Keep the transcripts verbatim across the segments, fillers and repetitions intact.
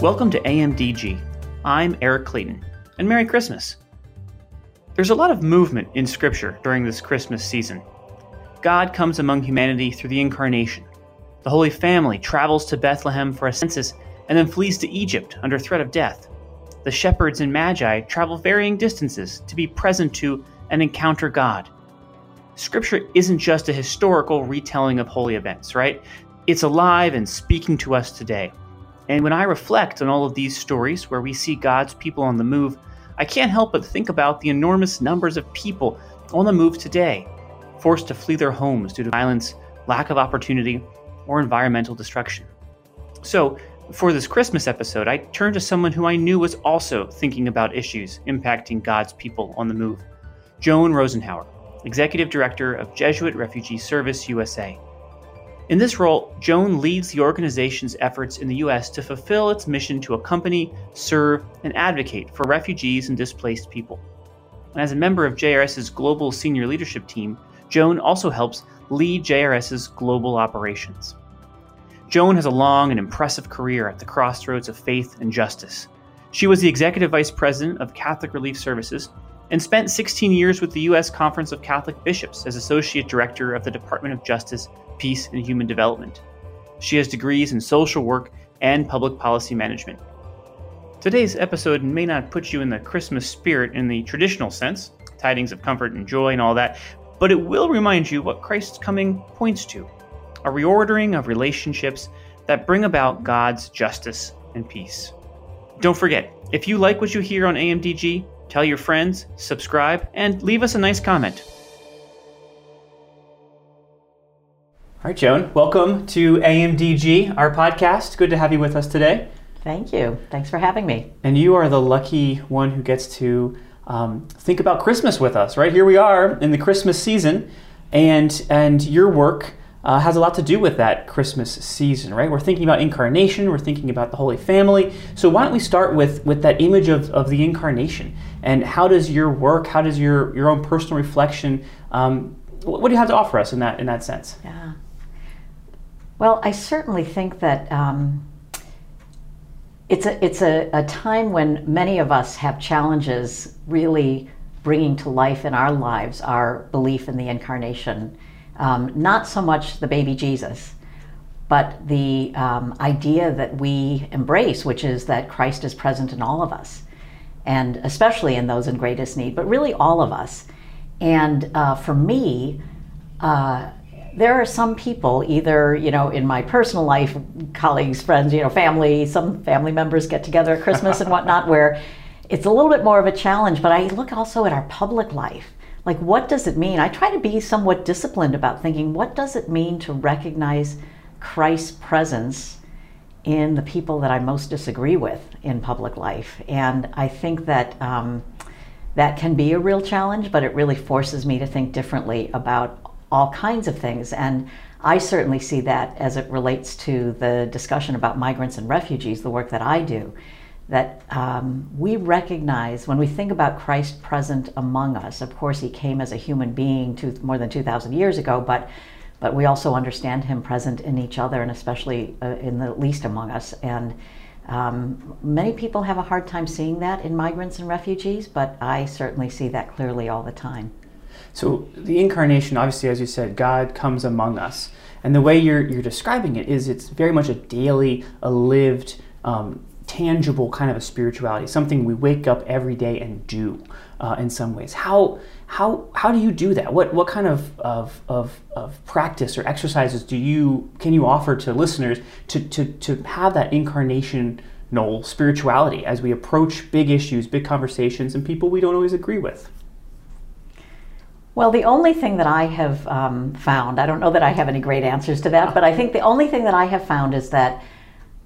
Welcome to A M D G. I'm Eric Clayton, and Merry Christmas. There's a lot of movement in Scripture during this Christmas season. God comes among humanity through the Incarnation. The Holy Family travels to Bethlehem for a census and then flees to Egypt under threat of death. The shepherds and magi travel varying distances to be present to and encounter God. Scripture isn't just a historical retelling of holy events, right? It's alive and speaking to us today. And when I reflect on all of these stories where we see God's people on the move, I can't help but think about the enormous numbers of people on the move today, forced to flee their homes due to violence, lack of opportunity, or environmental destruction. So, for this Christmas episode, I turned to someone who I knew was also thinking about issues impacting God's people on the move, Joan Rosenhauer, Executive Director of Jesuit Refugee Service U S A. In this role, Joan leads the organization's efforts in the U S to fulfill its mission to accompany, serve, and advocate for refugees and displaced people. And as a member of J R S's global senior leadership team, Joan also helps lead J R S's global operations. Joan has a long and impressive career at the crossroads of faith and justice. She was the Executive Vice President of Catholic Relief Services and spent sixteen years with the U S Conference of Catholic Bishops as Associate Director of the Department of Justice, Peace, and Human Development. She has degrees in social work and public policy management. Today's episode may not put you in the Christmas spirit in the traditional sense, tidings of comfort and joy and all that, but it will remind you what Christ's coming points to, a reordering of relationships that bring about God's justice and peace. Don't forget, if you like what you hear on A M D G, tell your friends, subscribe, and leave us a nice comment. All right, Joan, welcome to A M D G, our podcast. Good to have you with us today. Thank you. Thanks for having me. And you are the lucky one who gets to Um, think about Christmas with us, right? Here we are in the Christmas season, and and your work uh, has a lot to do with that Christmas season, right? We're thinking about incarnation, we're thinking about the Holy Family. So why don't we start with, with that image of, of the incarnation, and how does your work, how does your, your own personal reflection, um, what do you have to offer us in that in that sense? Yeah. Well, I certainly think that um It's a it's a, a time when many of us have challenges really bringing to life in our lives our belief in the incarnation. Um, not so much the baby Jesus, but the um, idea that we embrace, which is that Christ is present in all of us, and especially in those in greatest need, but really all of us. And uh, for me, uh, there are some people, either, you know, in my personal life, colleagues, friends, you know, family, some family members get together at Christmas and whatnot, where it's a little bit more of a challenge. But I look also at our public life. Like, what does it mean? I try to be somewhat disciplined about thinking, what does it mean to recognize Christ's presence in the people that I most disagree with in public life? And I think that um, that can be a real challenge, but it really forces me to think differently about all kinds of things. And I certainly see that as it relates to the discussion about migrants and refugees, the work that I do, that um, we recognize when we think about Christ present among us. Of course, he came as a human being two, more than two thousand years ago, but but we also understand him present in each other, and especially uh, in the least among us. And um, many people have a hard time seeing that in migrants and refugees, but I certainly see that clearly all the time. So the incarnation, obviously, as you said, God comes among us. And the way you're, you're describing it is it's very much a daily, a lived, um, tangible kind of a spirituality, something we wake up every day and do uh, in some ways. How how how do you do that? What what kind of, of, of, of practice or exercises do you can you offer to listeners to, to, to have that incarnational spirituality as we approach big issues, big conversations, and people we don't always agree with? Well, the only thing that I have um, found, I don't know that I have any great answers to that, but I think the only thing that I have found is that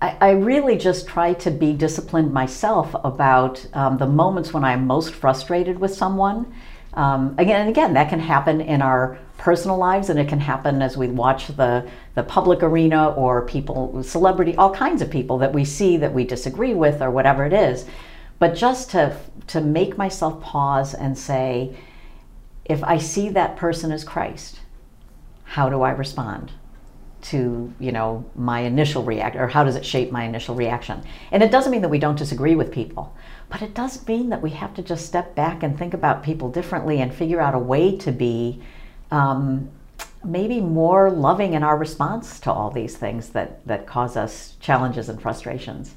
I, I really just try to be disciplined myself about um, the moments when I'm most frustrated with someone. Um, again and again, that can happen in our personal lives, and it can happen as we watch the, the public arena, or people, celebrity, all kinds of people that we see that we disagree with or whatever it is. But just to to make myself pause and say, if I see that person as Christ, how do I respond? to, you know, my initial react, or how does it shape my initial reaction? And it doesn't mean that we don't disagree with people, but it does mean that we have to just step back and think about people differently and figure out a way to be um, maybe more loving in our response to all these things that, that cause us challenges and frustrations.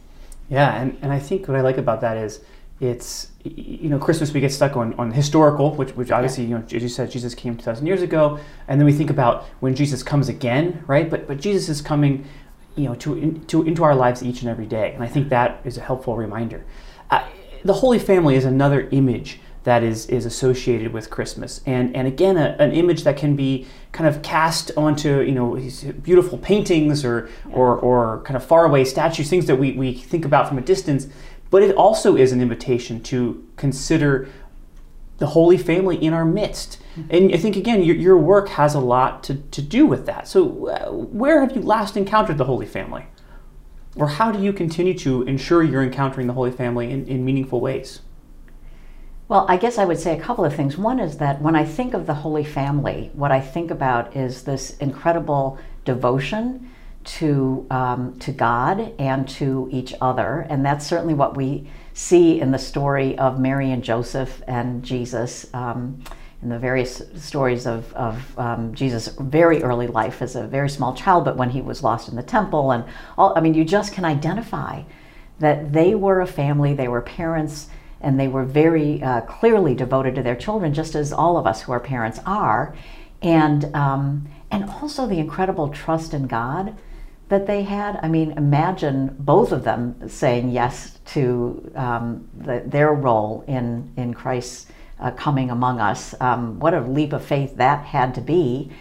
Yeah, and, and I think what I like about that is it's, you know, Christmas we get stuck on, on historical, which, which obviously, yeah. you know, as you said, Jesus came two thousand years ago, and then we think about when Jesus comes again, right? But but Jesus is coming, you know, to, in, to into our lives each and every day, and I think that is a helpful reminder. Uh, the Holy Family is another image that is, is associated with Christmas, and, and again, a, an image that can be kind of cast onto, you know, these beautiful paintings or, yeah. or, or kind of faraway statues, things that we, we think about from a distance, but it also is an invitation to consider the Holy Family in our midst. And I think, again, your, your work has a lot to, to do with that. So uh, where have you last encountered the Holy Family? Or how do you continue to ensure you're encountering the Holy Family in, in meaningful ways? Well, I guess I would say a couple of things. One is that when I think of the Holy Family, what I think about is this incredible devotion to um, to God and to each other. And that's certainly what we see in the story of Mary and Joseph and Jesus, um, in the various stories of, of um, Jesus' very early life as a very small child, but when he was lost in the temple. And all, I mean, you just can identify that they were a family, they were parents, and they were very uh, clearly devoted to their children, just as all of us who are parents are, and um, and also the incredible trust in God that they had. I mean, imagine both of them saying yes to um, the, their role in in Christ's uh, coming among us. Um, what a leap of faith that had to be,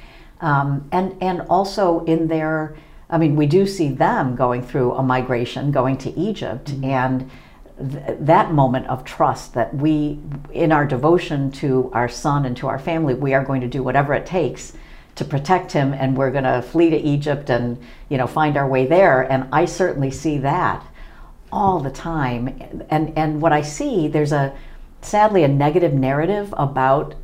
um, and and also in their. I mean, we do see them going through a migration, going to Egypt, mm-hmm. and. Th that moment of trust that we, in our devotion to our son and to our family, we are going to do whatever it takes to protect him, and we're going to flee to Egypt and, you know, find our way there. And I certainly see that all the time. And, and what I see, there's a, sadly, a negative narrative about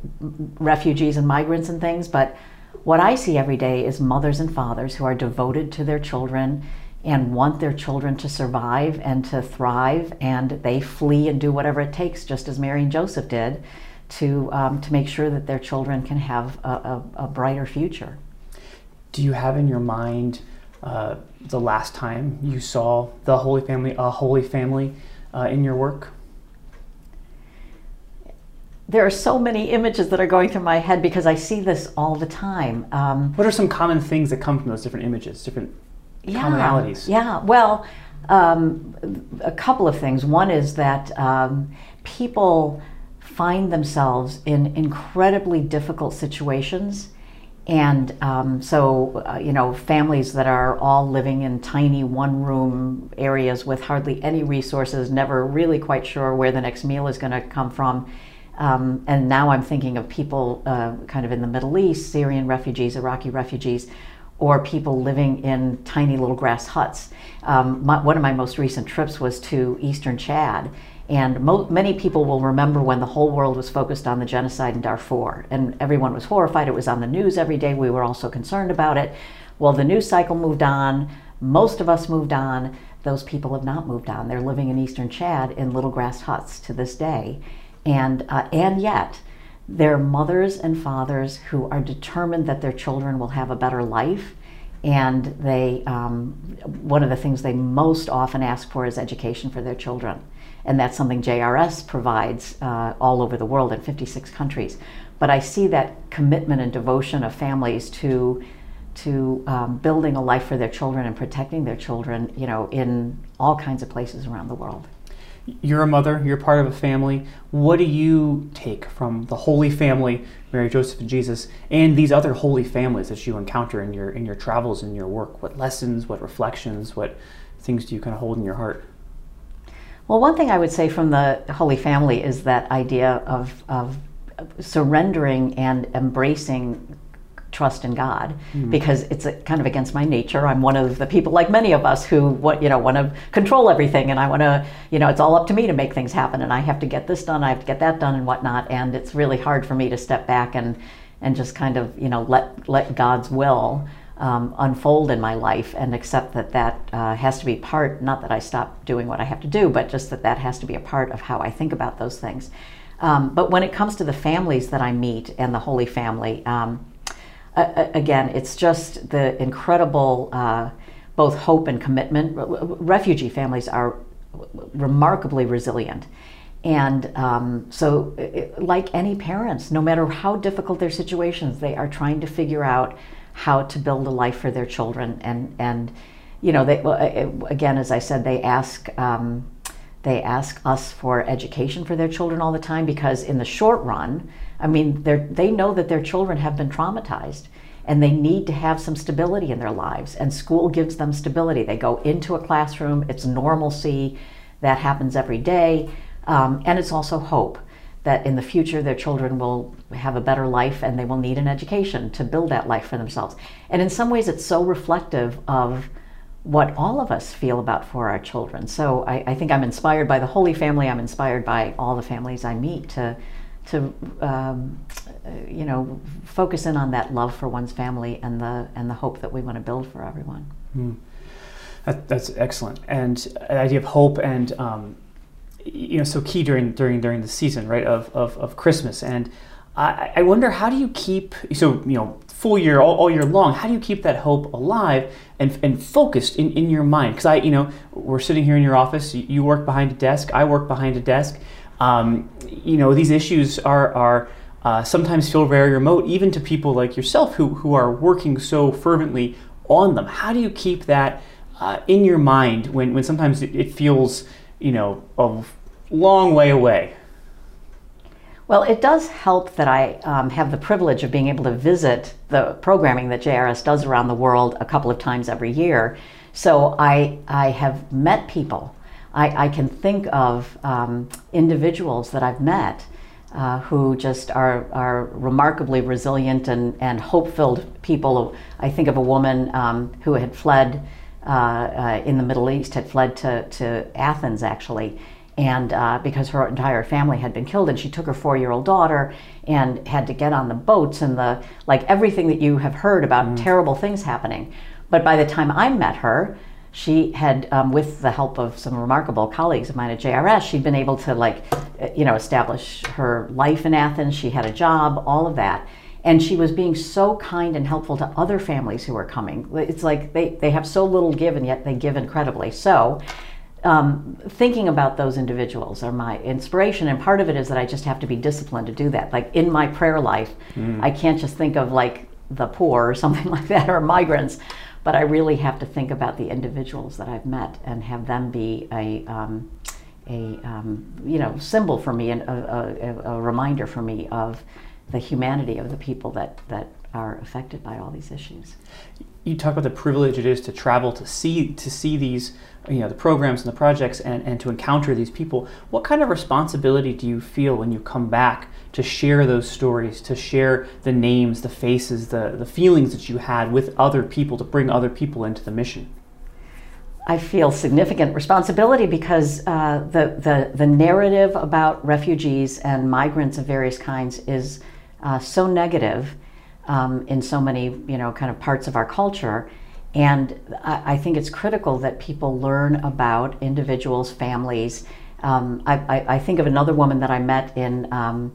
refugees and migrants and things, but what I see every day is mothers and fathers who are devoted to their children and want their children to survive and to thrive, and they flee and do whatever it takes, just as Mary and Joseph did, to um, to make sure that their children can have a, a, a brighter future. Do you have in your mind uh, the last time you saw the Holy Family, a Holy Family, uh, in your work? There are so many images that are going through my head because I see this all the time. Um, what are some common things that come from those different images, different Yeah. commonalities? Yeah, well, um, a couple of things. One is that um, people find themselves in incredibly difficult situations. And um, so, uh, you know, families that are all living in tiny one-room areas with hardly any resources, never really quite sure where the next meal is going to come from. Um, and now I'm thinking of people uh, kind of in the Middle East, Syrian refugees, Iraqi refugees, or people living in tiny little grass huts. Um, my, one of my most recent trips was to Eastern Chad, and mo many people will remember when the whole world was focused on the genocide in Darfur, and everyone was horrified. It was on the news every day. We were all so concerned about it. Well, the news cycle moved on. Most of us moved on. Those people have not moved on. They're living in Eastern Chad in little grass huts to this day, and uh, and yet, they're mothers and fathers who are determined that their children will have a better life, and they um, one of the things they most often ask for is education for their children, and that's something J R S provides uh, all over the world in fifty-six countries. But I see that commitment and devotion of families to to um, building a life for their children and protecting their children, you know, in all kinds of places around the world. You're a mother, you're part of a family. What do you take from the Holy Family, Mary, Joseph, and Jesus, and these other holy families that you encounter in your in your travels, in your work? What lessons, what reflections, what things do you kind of hold in your heart? Well, one thing I would say from the Holy Family is that idea of, of surrendering and embracing trust in God, mm. because it's a, kind of against my nature. I'm one of the people, like many of us, who want, you know, want to control everything, and I want to, you know, it's all up to me to make things happen, and I have to get this done, I have to get that done, and whatnot. And it's really hard for me to step back and and just kind of, you know, let let God's will um, unfold in my life, and accept that that uh, has to be part, not that I stop doing what I have to do, but just that that has to be a part of how I think about those things. Um, but when it comes to the families that I meet and the Holy Family, um, uh, again, it's just the incredible uh, both hope and commitment. Re refugee families are remarkably resilient. And um, so it, like any parents, no matter how difficult their situations, they are trying to figure out how to build a life for their children. And, and you know, they, again, as I said, they ask, um, they ask us for education for their children all the time, because in the short run, I mean, they know that their children have been traumatized and they need to have some stability in their lives. And school gives them stability. They go into a classroom, it's normalcy, that happens every day. Um, and it's also hope that in the future their children will have a better life and they will need an education to build that life for themselves. And in some ways it's so reflective of what all of us feel about for our children. So I, I think I'm inspired by the Holy Family, I'm inspired by all the families I meet to, to um, you know, focus in on that love for one's family and the, and the hope that we want to build for everyone. Mm. That, that's excellent. And the idea of hope and um, you know, so key during during during the season, right, of of, of Christmas. And I, I wonder, how do you keep, so you know, full year, all, all year long, how do you keep that hope alive and and focused in in your mind? Because I, you know, we're sitting here in your office. You work behind a desk. I work behind a desk. Um, you know, these issues are are uh, sometimes feel very remote, even to people like yourself who who are working so fervently on them. How do you keep that uh, in your mind when when sometimes it, it feels, you know, a long way away? Well, it does help that I um, have the privilege of being able to visit the programming that J R S does around the world a couple of times every year. So I, I have met people. I, I can think of um, individuals that I've met uh, who just are, are remarkably resilient and, and hope-filled people. I think of a woman um, who had fled Uh, uh, in the Middle East, had fled to, to Athens, actually, and uh, because her entire family had been killed, and she took her four-year-old daughter and had to get on the boats and the, like, everything that you have heard about, mm. terrible things happening. But by the time I met her, she had, um, with the help of some remarkable colleagues of mine at J R S, she'd been able to, like, you know, establish her life in Athens. She had a job, all of that. And she was being so kind and helpful to other families who were coming. It's like they, they have so little give, and yet they give incredibly. So um, thinking about those individuals are my inspiration. And part of it is that I just have to be disciplined to do that. Like in my prayer life, mm. I can't just think of like the poor or something like that, or migrants, but I really have to think about the individuals that I've met and have them be a, um, a um, you know, symbol for me and a, a, a reminder for me of the humanity of the people that, that are affected by all these issues. You talk about the privilege it is to travel to see to see these, you know, the programs and the projects and, and to encounter these people. What kind of responsibility do you feel when you come back to share those stories, to share the names, the faces, the, the feelings that you had with other people, to bring other people into the mission? I feel significant responsibility because uh, the, the, the narrative about refugees and migrants of various kinds is Uh, so negative um, in so many, you know, kind of parts of our culture. And I, I think it's critical that people learn about individuals, families. Um, I, I, I think of another woman that I met in um,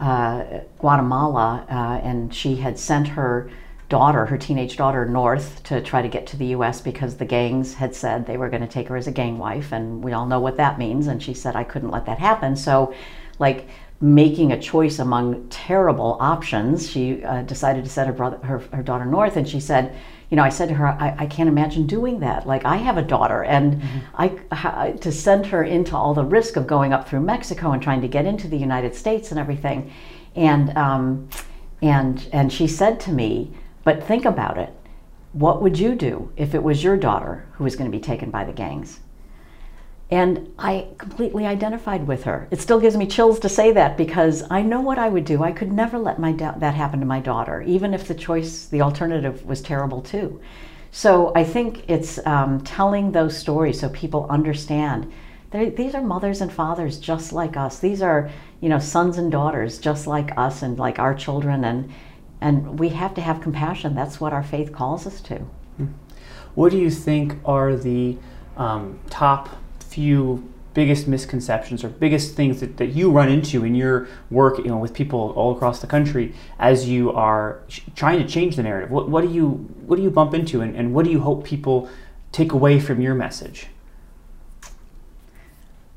uh, Guatemala, uh, and she had sent her daughter, her teenage daughter, north to try to get to the U S because the gangs had said they were going to take her as a gang wife, and we all know what that means. And she said, I couldn't let that happen. So, like, making a choice among terrible options, she uh, decided to send her brother, her, her daughter north. And she said, you know, I said to her, I, I can't imagine doing that. Like, I have a daughter, and mm-hmm. I ha, to send her into all the risk of going up through Mexico and trying to get into the United States and everything. And um, and and she said to me, but think about it. What would you do if it was your daughter who was going to be taken by the gangs? And I completely identified with her. It still gives me chills to say that, because I know what I would do. I could never let my da- that happen to my daughter, even if the choice, the alternative was terrible too. So I think it's um, telling those stories so people understand. They're, these are mothers and fathers just like us. These are, you know, sons and daughters just like us and like our children. And And we have to have compassion. That's what our faith calls us to. What do you think are the um, top few biggest misconceptions or biggest things that, that you run into in your work, you know, with people all across the country as you are sh trying to change the narrative? What, what do you what do you bump into, and, and what do you hope people take away from your message?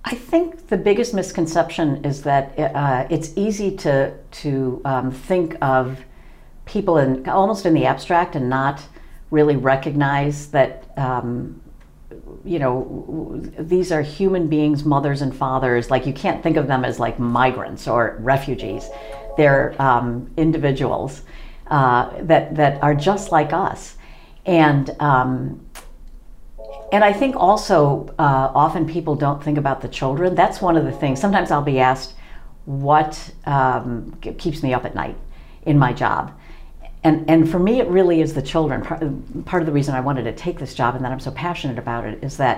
I think the biggest misconception is that uh, it's easy to to um, think of people in almost in the abstract and not really recognize that um, you know, these are human beings, mothers and fathers. Like, you can't think of them as like migrants or refugees. They're um, individuals uh, that that are just like us, and. Um, And I think also uh, often people don't think about the children. That's one of the things. Sometimes I'll be asked what um, keeps me up at night in my job. And, and for me, it really is the children. Part of the reason I wanted to take this job and that I'm so passionate about it is that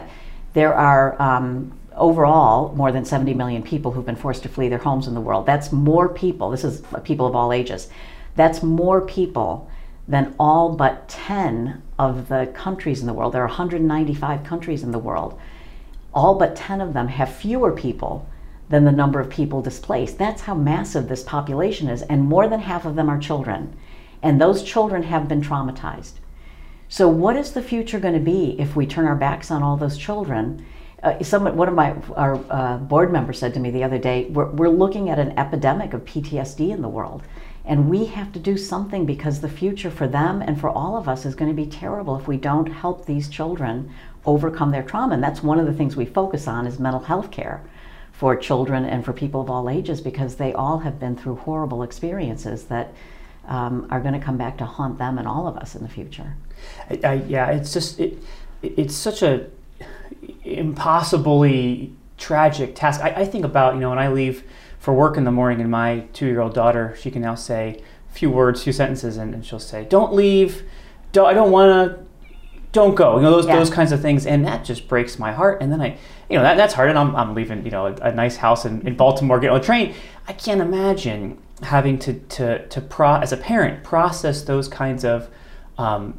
there are um, overall more than seventy million people who've been forced to flee their homes in the world. That's more people. This is people of all ages. That's more people than all but ten of the countries in the world. There are one hundred ninety-five countries in the world. All but ten of them have fewer people than the number of people displaced. That's how massive this population is, and more than half of them are children. And those children have been traumatized. So what is the future going to be if we turn our backs on all those children? Uh, someone, one of my our uh, board members said to me the other day, we're, we're looking at an epidemic of P T S D in the world. And we have to do something, because the future for them and for all of us is going to be terrible if we don't help these children overcome their trauma. And that's one of the things we focus on, is mental health care for children and for people of all ages, because they all have been through horrible experiences that um, are going to come back to haunt them and all of us in the future. I, I, yeah, it's just, it, it's such a impossibly tragic task. I, I think about, you know, when I leave for work in the morning, and my two-year-old daughter, she can now say a few words, few sentences, and, and she'll say, "Don't leave, don't, I don't want to, don't go." You know, those yeah. those kinds of things, and that just breaks my heart. And then I, you know, that, that's hard. And I'm I'm leaving, you know, a, a nice house in, in Baltimore, getting on a train. I can't imagine having to to to pro as a parent process those kinds of, um,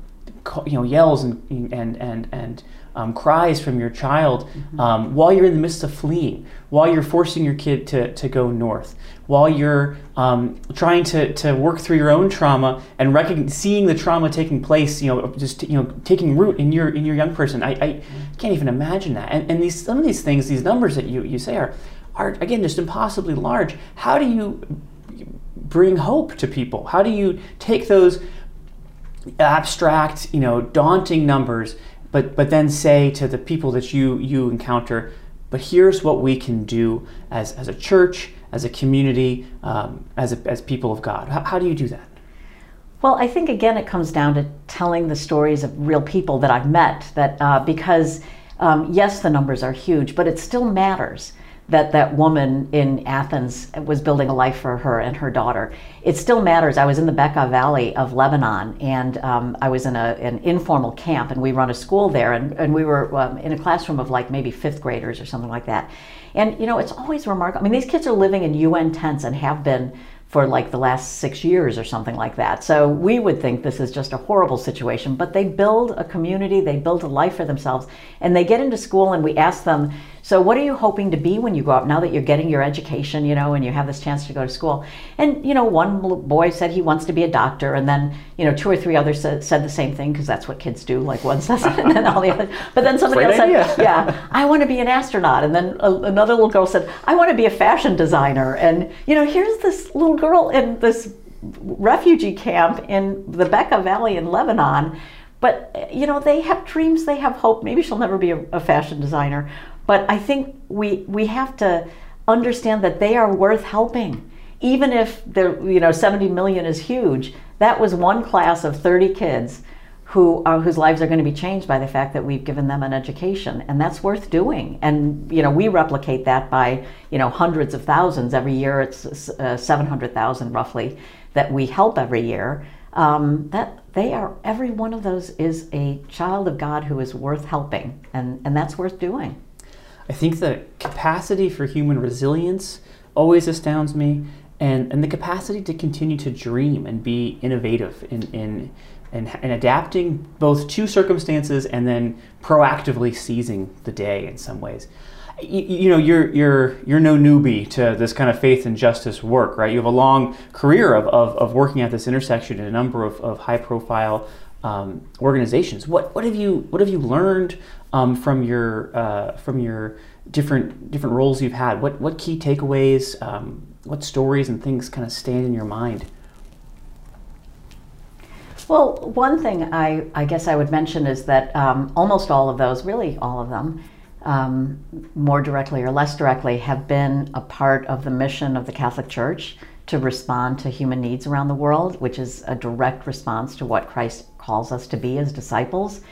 you know, yells and and and and. Um, cries from your child um, mm-hmm. while you're in the midst of fleeing, while you're forcing your kid to, to go north, while you're um, trying to, to work through your own trauma and seeing the trauma taking place, you know, just you know, taking root in your in your young person. I, I mm-hmm. can't even imagine that. And, and these some of these things, these numbers that you, you say are are again just impossibly large. How do you bring hope to people? How do you take those abstract, you know, daunting numbers? But, but then say to the people that you, you encounter, but here's what we can do as, as a church, as a community, um, as, a, as people of God. How, how do you do that? Well, I think, again, it comes down to telling the stories of real people that I've met, that uh, because, um, yes, the numbers are huge, but it still matters that that woman in Athens was building a life for her and her daughter. It still matters. I was in the Bekaa Valley of Lebanon, and um, I was in a, an informal camp, and we run a school there, and, and we were um, in a classroom of like maybe fifth graders or something like that. And you know, it's always remarkable. I mean, these kids are living in U N tents and have been for like the last six years or something like that. So we would think this is just a horrible situation, but they build a community, they build a life for themselves, and they get into school, and we ask them, so what are you hoping to be when you grow up, now that you're getting your education, you know, and you have this chance to go to school? And, you know, one boy said he wants to be a doctor, and then, you know, two or three others said, said the same thing, because that's what kids do, like one says it, and then all the others. But then somebody else idea. said, yeah, I want to be an astronaut. And then a, another little girl said, I want to be a fashion designer. And, you know, here's this little girl in this refugee camp in the Bekaa Valley in Lebanon. But, you know, they have dreams, they have hope. Maybe she'll never be a, a fashion designer. But I think we, we have to understand that they are worth helping. Even if they're, you know, seventy million is huge, that was one class of thirty kids who are, whose lives are going to be changed by the fact that we've given them an education. And that's worth doing. And, you know, we replicate that by, you know, hundreds of thousands. Every year it's uh, seven hundred thousand roughly that we help every year. Um, that they are, every one of those is a child of God who is worth helping. And, and that's worth doing. I think the capacity for human resilience always astounds me, and, and the capacity to continue to dream and be innovative in, in, in, in adapting both to circumstances and then proactively seizing the day in some ways. You, you know, you're, you're, you're no newbie to this kind of faith and justice work, right? You have a long career of, of, of working at this intersection in a number of, of high-profile um, organizations. What, what, have you, what have you learned um, from your, uh, from your different, different roles you've had? What, what key takeaways, um, what stories and things kind of stand in your mind? Well, one thing I, I guess I would mention is that um, almost all of those, really all of them, Um, more directly or less directly, have been a part of the mission of the Catholic Church to respond to human needs around the world, which is a direct response to what Christ calls us to be as disciples.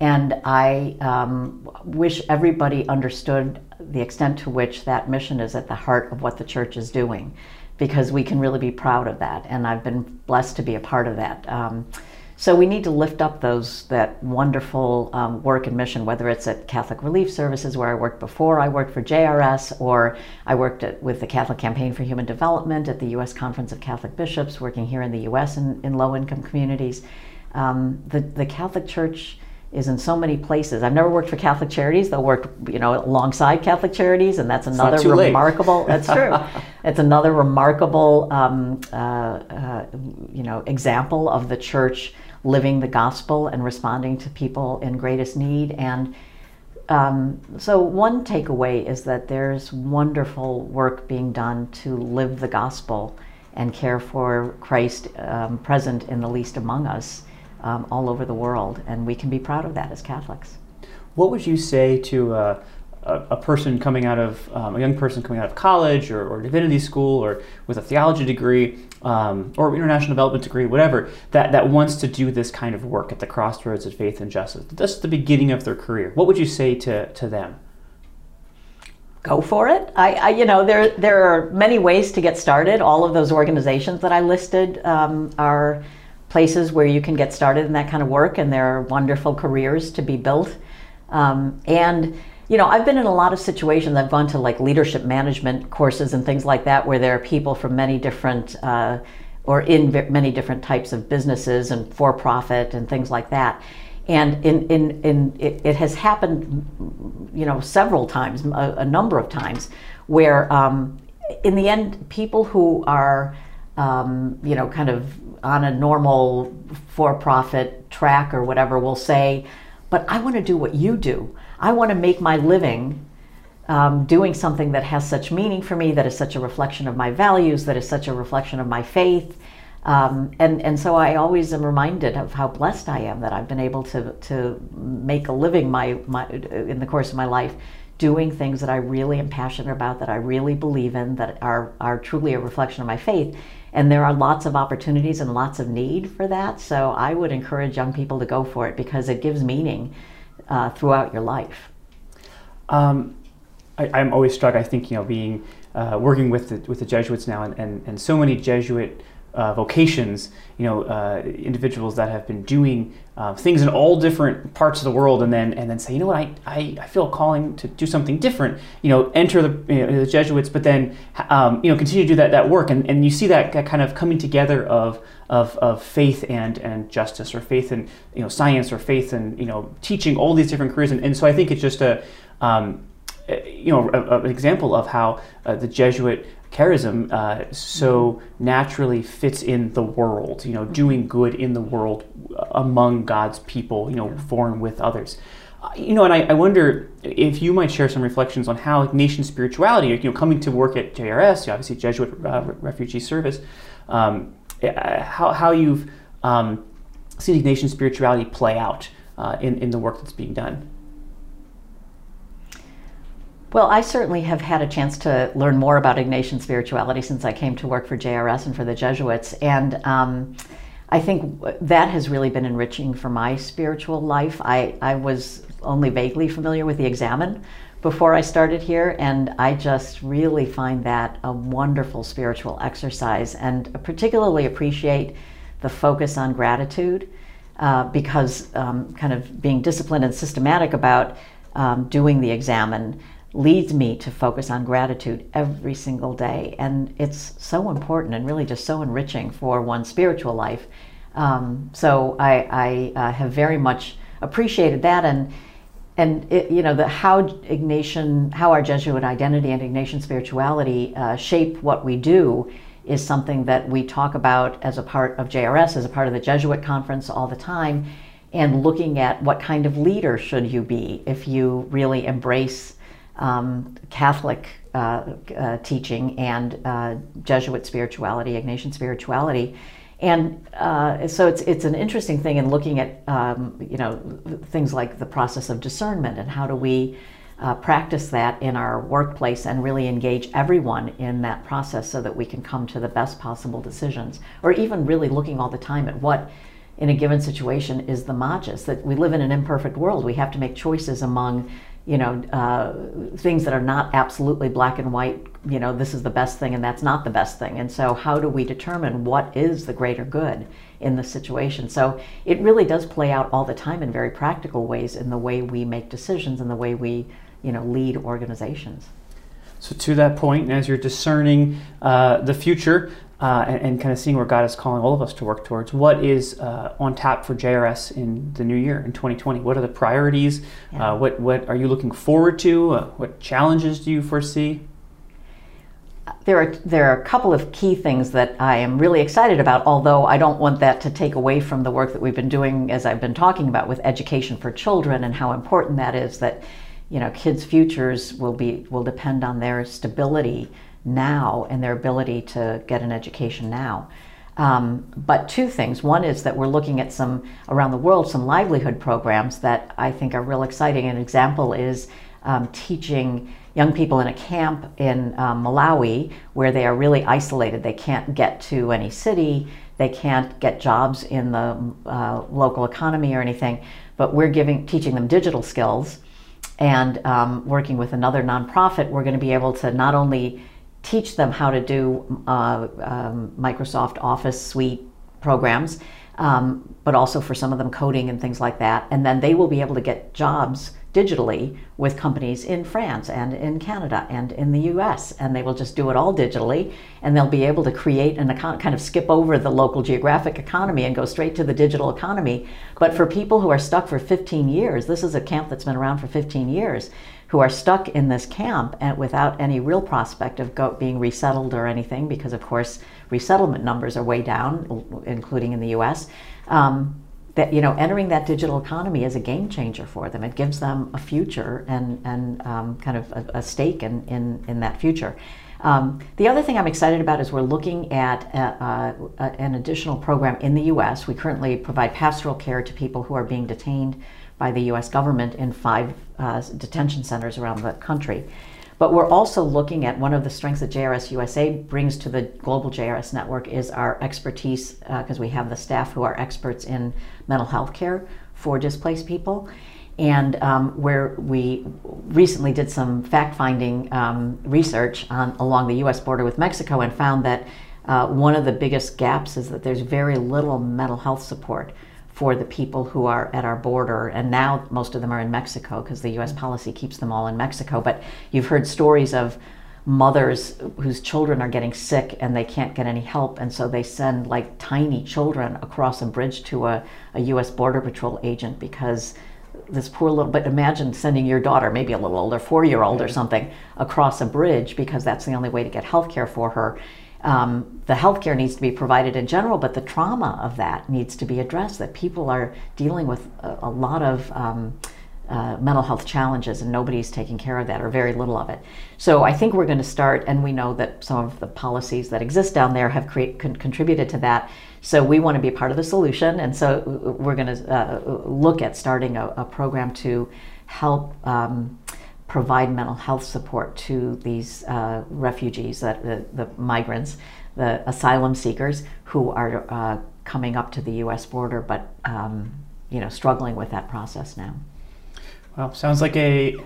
And I um, wish everybody understood the extent to which that mission is at the heart of what the Church is doing, because we can really be proud of that, and I've been blessed to be a part of that. Um, So we need to lift up those that wonderful um, work and mission, whether it's at Catholic Relief Services, where I worked before I worked for J R S, or I worked at, with the Catholic Campaign for Human Development at the U S Conference of Catholic Bishops, working here in the U S in, in low-income communities. Um, the, the Catholic Church is in so many places. I've never worked for Catholic Charities, though worked, you know, alongside Catholic Charities, and that's another remarkable. That's true. It's another remarkable, um, uh, uh, you know, example of the Church living the gospel and responding to people in greatest need. And um, so one takeaway is that there's wonderful work being done to live the gospel and care for Christ um, present in the least among us um, all over the world. And we can be proud of that as Catholics. What would you say to uh, a, a person coming out of, um, a young person coming out of college or, or divinity school or with a theology degree Um, or international development degree, whatever, that, that wants to do this kind of work at the crossroads of faith and justice? That's the beginning of their career. What would you say to, to them? Go for it. I, I, you know, there, there are many ways to get started. All of those organizations that I listed um, are places where you can get started in that kind of work, and there are wonderful careers to be built. Um, and You know, I've been in a lot of situations. I've gone to like leadership management courses and things like that, where there are people from many different uh, or in many different types of businesses and for-profit and things like that. And in, in, in it, it has happened, you know, several times, a, a number of times, where um, in the end, people who are, um, you know, kind of on a normal for-profit track or whatever will say, but I want to do what you do. I want to make my living um, doing something that has such meaning for me, that is such a reflection of my values, that is such a reflection of my faith. Um, and, and so I always am reminded of how blessed I am that I've been able to, to make a living my, my, in the course of my life, doing things that I really am passionate about, that I really believe in, that are, are truly a reflection of my faith. And there are lots of opportunities and lots of need for that. So I would encourage young people to go for it, because it gives meaning Uh, throughout your life. Um, I, I'm always struck, I think, you know, being, uh, working with the, with the Jesuits now, and, and, and so many Jesuit uh, vocations, you know, uh, individuals that have been doing uh, things in all different parts of the world, and then, and then say, you know what, I, I, I feel a calling to do something different, you know, enter the, you know, the Jesuits, but then, um, you know, continue to do that, that work. And, and you see that, that kind of coming together of Of, of faith and, and justice, or faith and, you know, science, or faith and, you know, teaching, all these different careers. And, and so I think it's just a, um, you know, a, a, an example of how uh, the Jesuit charism uh, so naturally fits in the world, you know, doing good in the world among God's people, you know, yeah. for and with others. You know, and I, I wonder if you might share some reflections on how Ignatian spirituality, you know, coming to work at J R S, obviously Jesuit uh, Refugee Service, um, How, how you've um, seen Ignatian spirituality play out uh, in, in the work that's being done? Well, I certainly have had a chance to learn more about Ignatian spirituality since I came to work for J R S and for the Jesuits. And um, I think that has really been enriching for my spiritual life. I, I was only vaguely familiar with the Examen before I started here, and I just really find that a wonderful spiritual exercise, and particularly appreciate the focus on gratitude, uh, because um, kind of being disciplined and systematic about um, doing the Examen leads me to focus on gratitude every single day. And it's so important and really just so enriching for one's spiritual life. Um, so I, I uh, have very much appreciated that. And, and it, you know, the, how Ignatian, how our Jesuit identity and Ignatian spirituality uh, shape what we do is something that we talk about as a part of J R S, as a part of the Jesuit Conference all the time, and looking at what kind of leader should you be if you really embrace Um, Catholic uh, uh, teaching and uh, Jesuit spirituality, Ignatian spirituality, and uh, so it's it's an interesting thing in looking at um, you know things like the process of discernment and how do we uh, practice that in our workplace and really engage everyone in that process so that we can come to the best possible decisions, or even really looking all the time at what in a given situation is the magis, that we live in an imperfect world. We have to make choices among you know, uh, things that are not absolutely black and white, you know, this is the best thing and that's not the best thing. And so how do we determine what is the greater good in this situation? So it really does play out all the time in very practical ways in the way we make decisions and the way we, you know, lead organizations. So to that point, as you're discerning uh, the future uh, and, and kind of seeing where God is calling all of us to work towards, what is uh, on tap for J R S in the new year, in twenty twenty? What are the priorities? Yeah. Uh, what, what are you looking forward to? Uh, what challenges do you foresee? There are, there are a couple of key things that I am really excited about, although I don't want that to take away from the work that we've been doing, as I've been talking about, with education for children and how important that is, that you know, kids' futures will be will depend on their stability now and their ability to get an education now. Um, but two things. One is that we're looking at some around the world, some livelihood programs that I think are real exciting. An example is um, teaching young people in a camp in uh, Malawi, where they are really isolated. They can't get to any city. They can't get jobs in the uh, local economy or anything. But we're giving teaching them digital skills. And um, working with another nonprofit, we're going to be able to not only teach them how to do uh, um, Microsoft Office Suite programs, um, but also for some of them coding and things like that. And then they will be able to get jobs digitally with companies in France and in Canada and in the U S. And they will just do it all digitally. And they'll be able to create an econ- kind of skip over the local geographic economy and go straight to the digital economy. But for people who are stuck for fifteen years, this is a camp that's been around for fifteen years, who are stuck in this camp and without any real prospect of go- being resettled or anything, because of course resettlement numbers are way down, including in the U S. Um, that, you know, entering that digital economy is a game changer for them. It gives them a future and, and um, kind of a, a stake in, in, in that future. Um, the other thing I'm excited about is we're looking at a, a, a, an additional program in the U S. We currently provide pastoral care to people who are being detained by the U S government in five uh, detention centers around the country. But we're also looking at one of the strengths that J R S U S A brings to the global J R S network is our expertise, because uh, we have the staff who are experts in mental health care for displaced people. And um, where we recently did some fact-finding um, research on, along the U S border with Mexico, and found that uh, one of the biggest gaps is that there's very little mental health support for the people who are at our border. And now most of them are in Mexico, because the U S policy keeps them all in Mexico. But you've heard stories of mothers whose children are getting sick and they can't get any help, and so they send like tiny children across a bridge to a, a U S Border Patrol agent, because this poor little, but imagine sending your daughter, maybe a little older, four-year-old or something, across a bridge, because that's the only way to get health care for her. Um, the healthcare needs to be provided in general, but the trauma of that needs to be addressed, that people are dealing with a, a lot of um, uh, mental health challenges, and nobody's taking care of that, or very little of it. So I think we're going to start, and we know that some of the policies that exist down there have create, con- contributed to that, so we want to be part of the solution. And so we're going to uh, look at starting a, a program to help um, provide mental health support to these uh, refugees, that the, the migrants, the asylum seekers who are uh, coming up to the U S border, but um, you know, struggling with that process now. Well, sounds like a,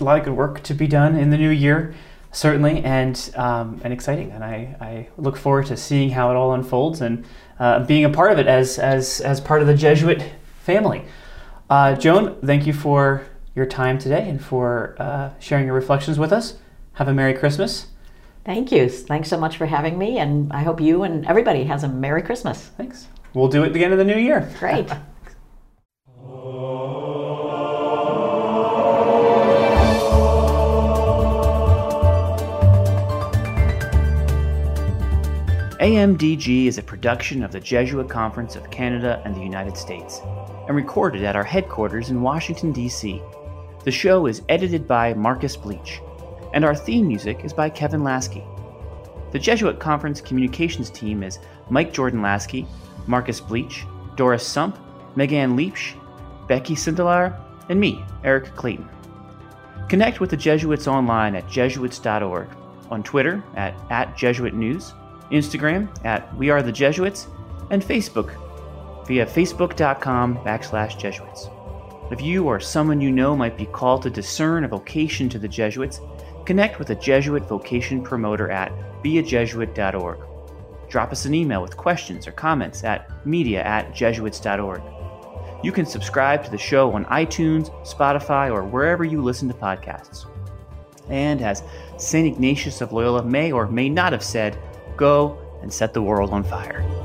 a lot of good work to be done in the new year, certainly, and um, and exciting. And I, I look forward to seeing how it all unfolds and uh, being a part of it as as as part of the Jesuit family. Uh, Joan, thank you for your time today and for uh, sharing your reflections with us. Have a Merry Christmas. Thank you. Thanks so much for having me, and I hope you and everybody has a Merry Christmas. Thanks. We'll do it at the end of the new year. Great. A M D G is a production of the Jesuit Conference of Canada and the United States, and recorded at our headquarters in Washington, D C The show is edited by Marcus Bleach, and our theme music is by Kevin Lasky. The Jesuit Conference communications team is Mike Jordan Lasky, Marcus Bleach, Doris Sump, Megan Leepsch, Becky Sindelar, and me, Eric Clayton. Connect with the Jesuits online at jesuits dot org, on Twitter at, at @JesuitNews, Instagram at We Are the Jesuits, and Facebook via facebook.com backslash Jesuits. If you or someone you know might be called to discern a vocation to the Jesuits, connect with a Jesuit vocation promoter at be a jesuit dot org. Drop us an email with questions or comments at media at jesuits.org. You can subscribe to the show on iTunes, Spotify, or wherever you listen to podcasts. And as Saint Ignatius of Loyola may or may not have said, go and set the world on fire.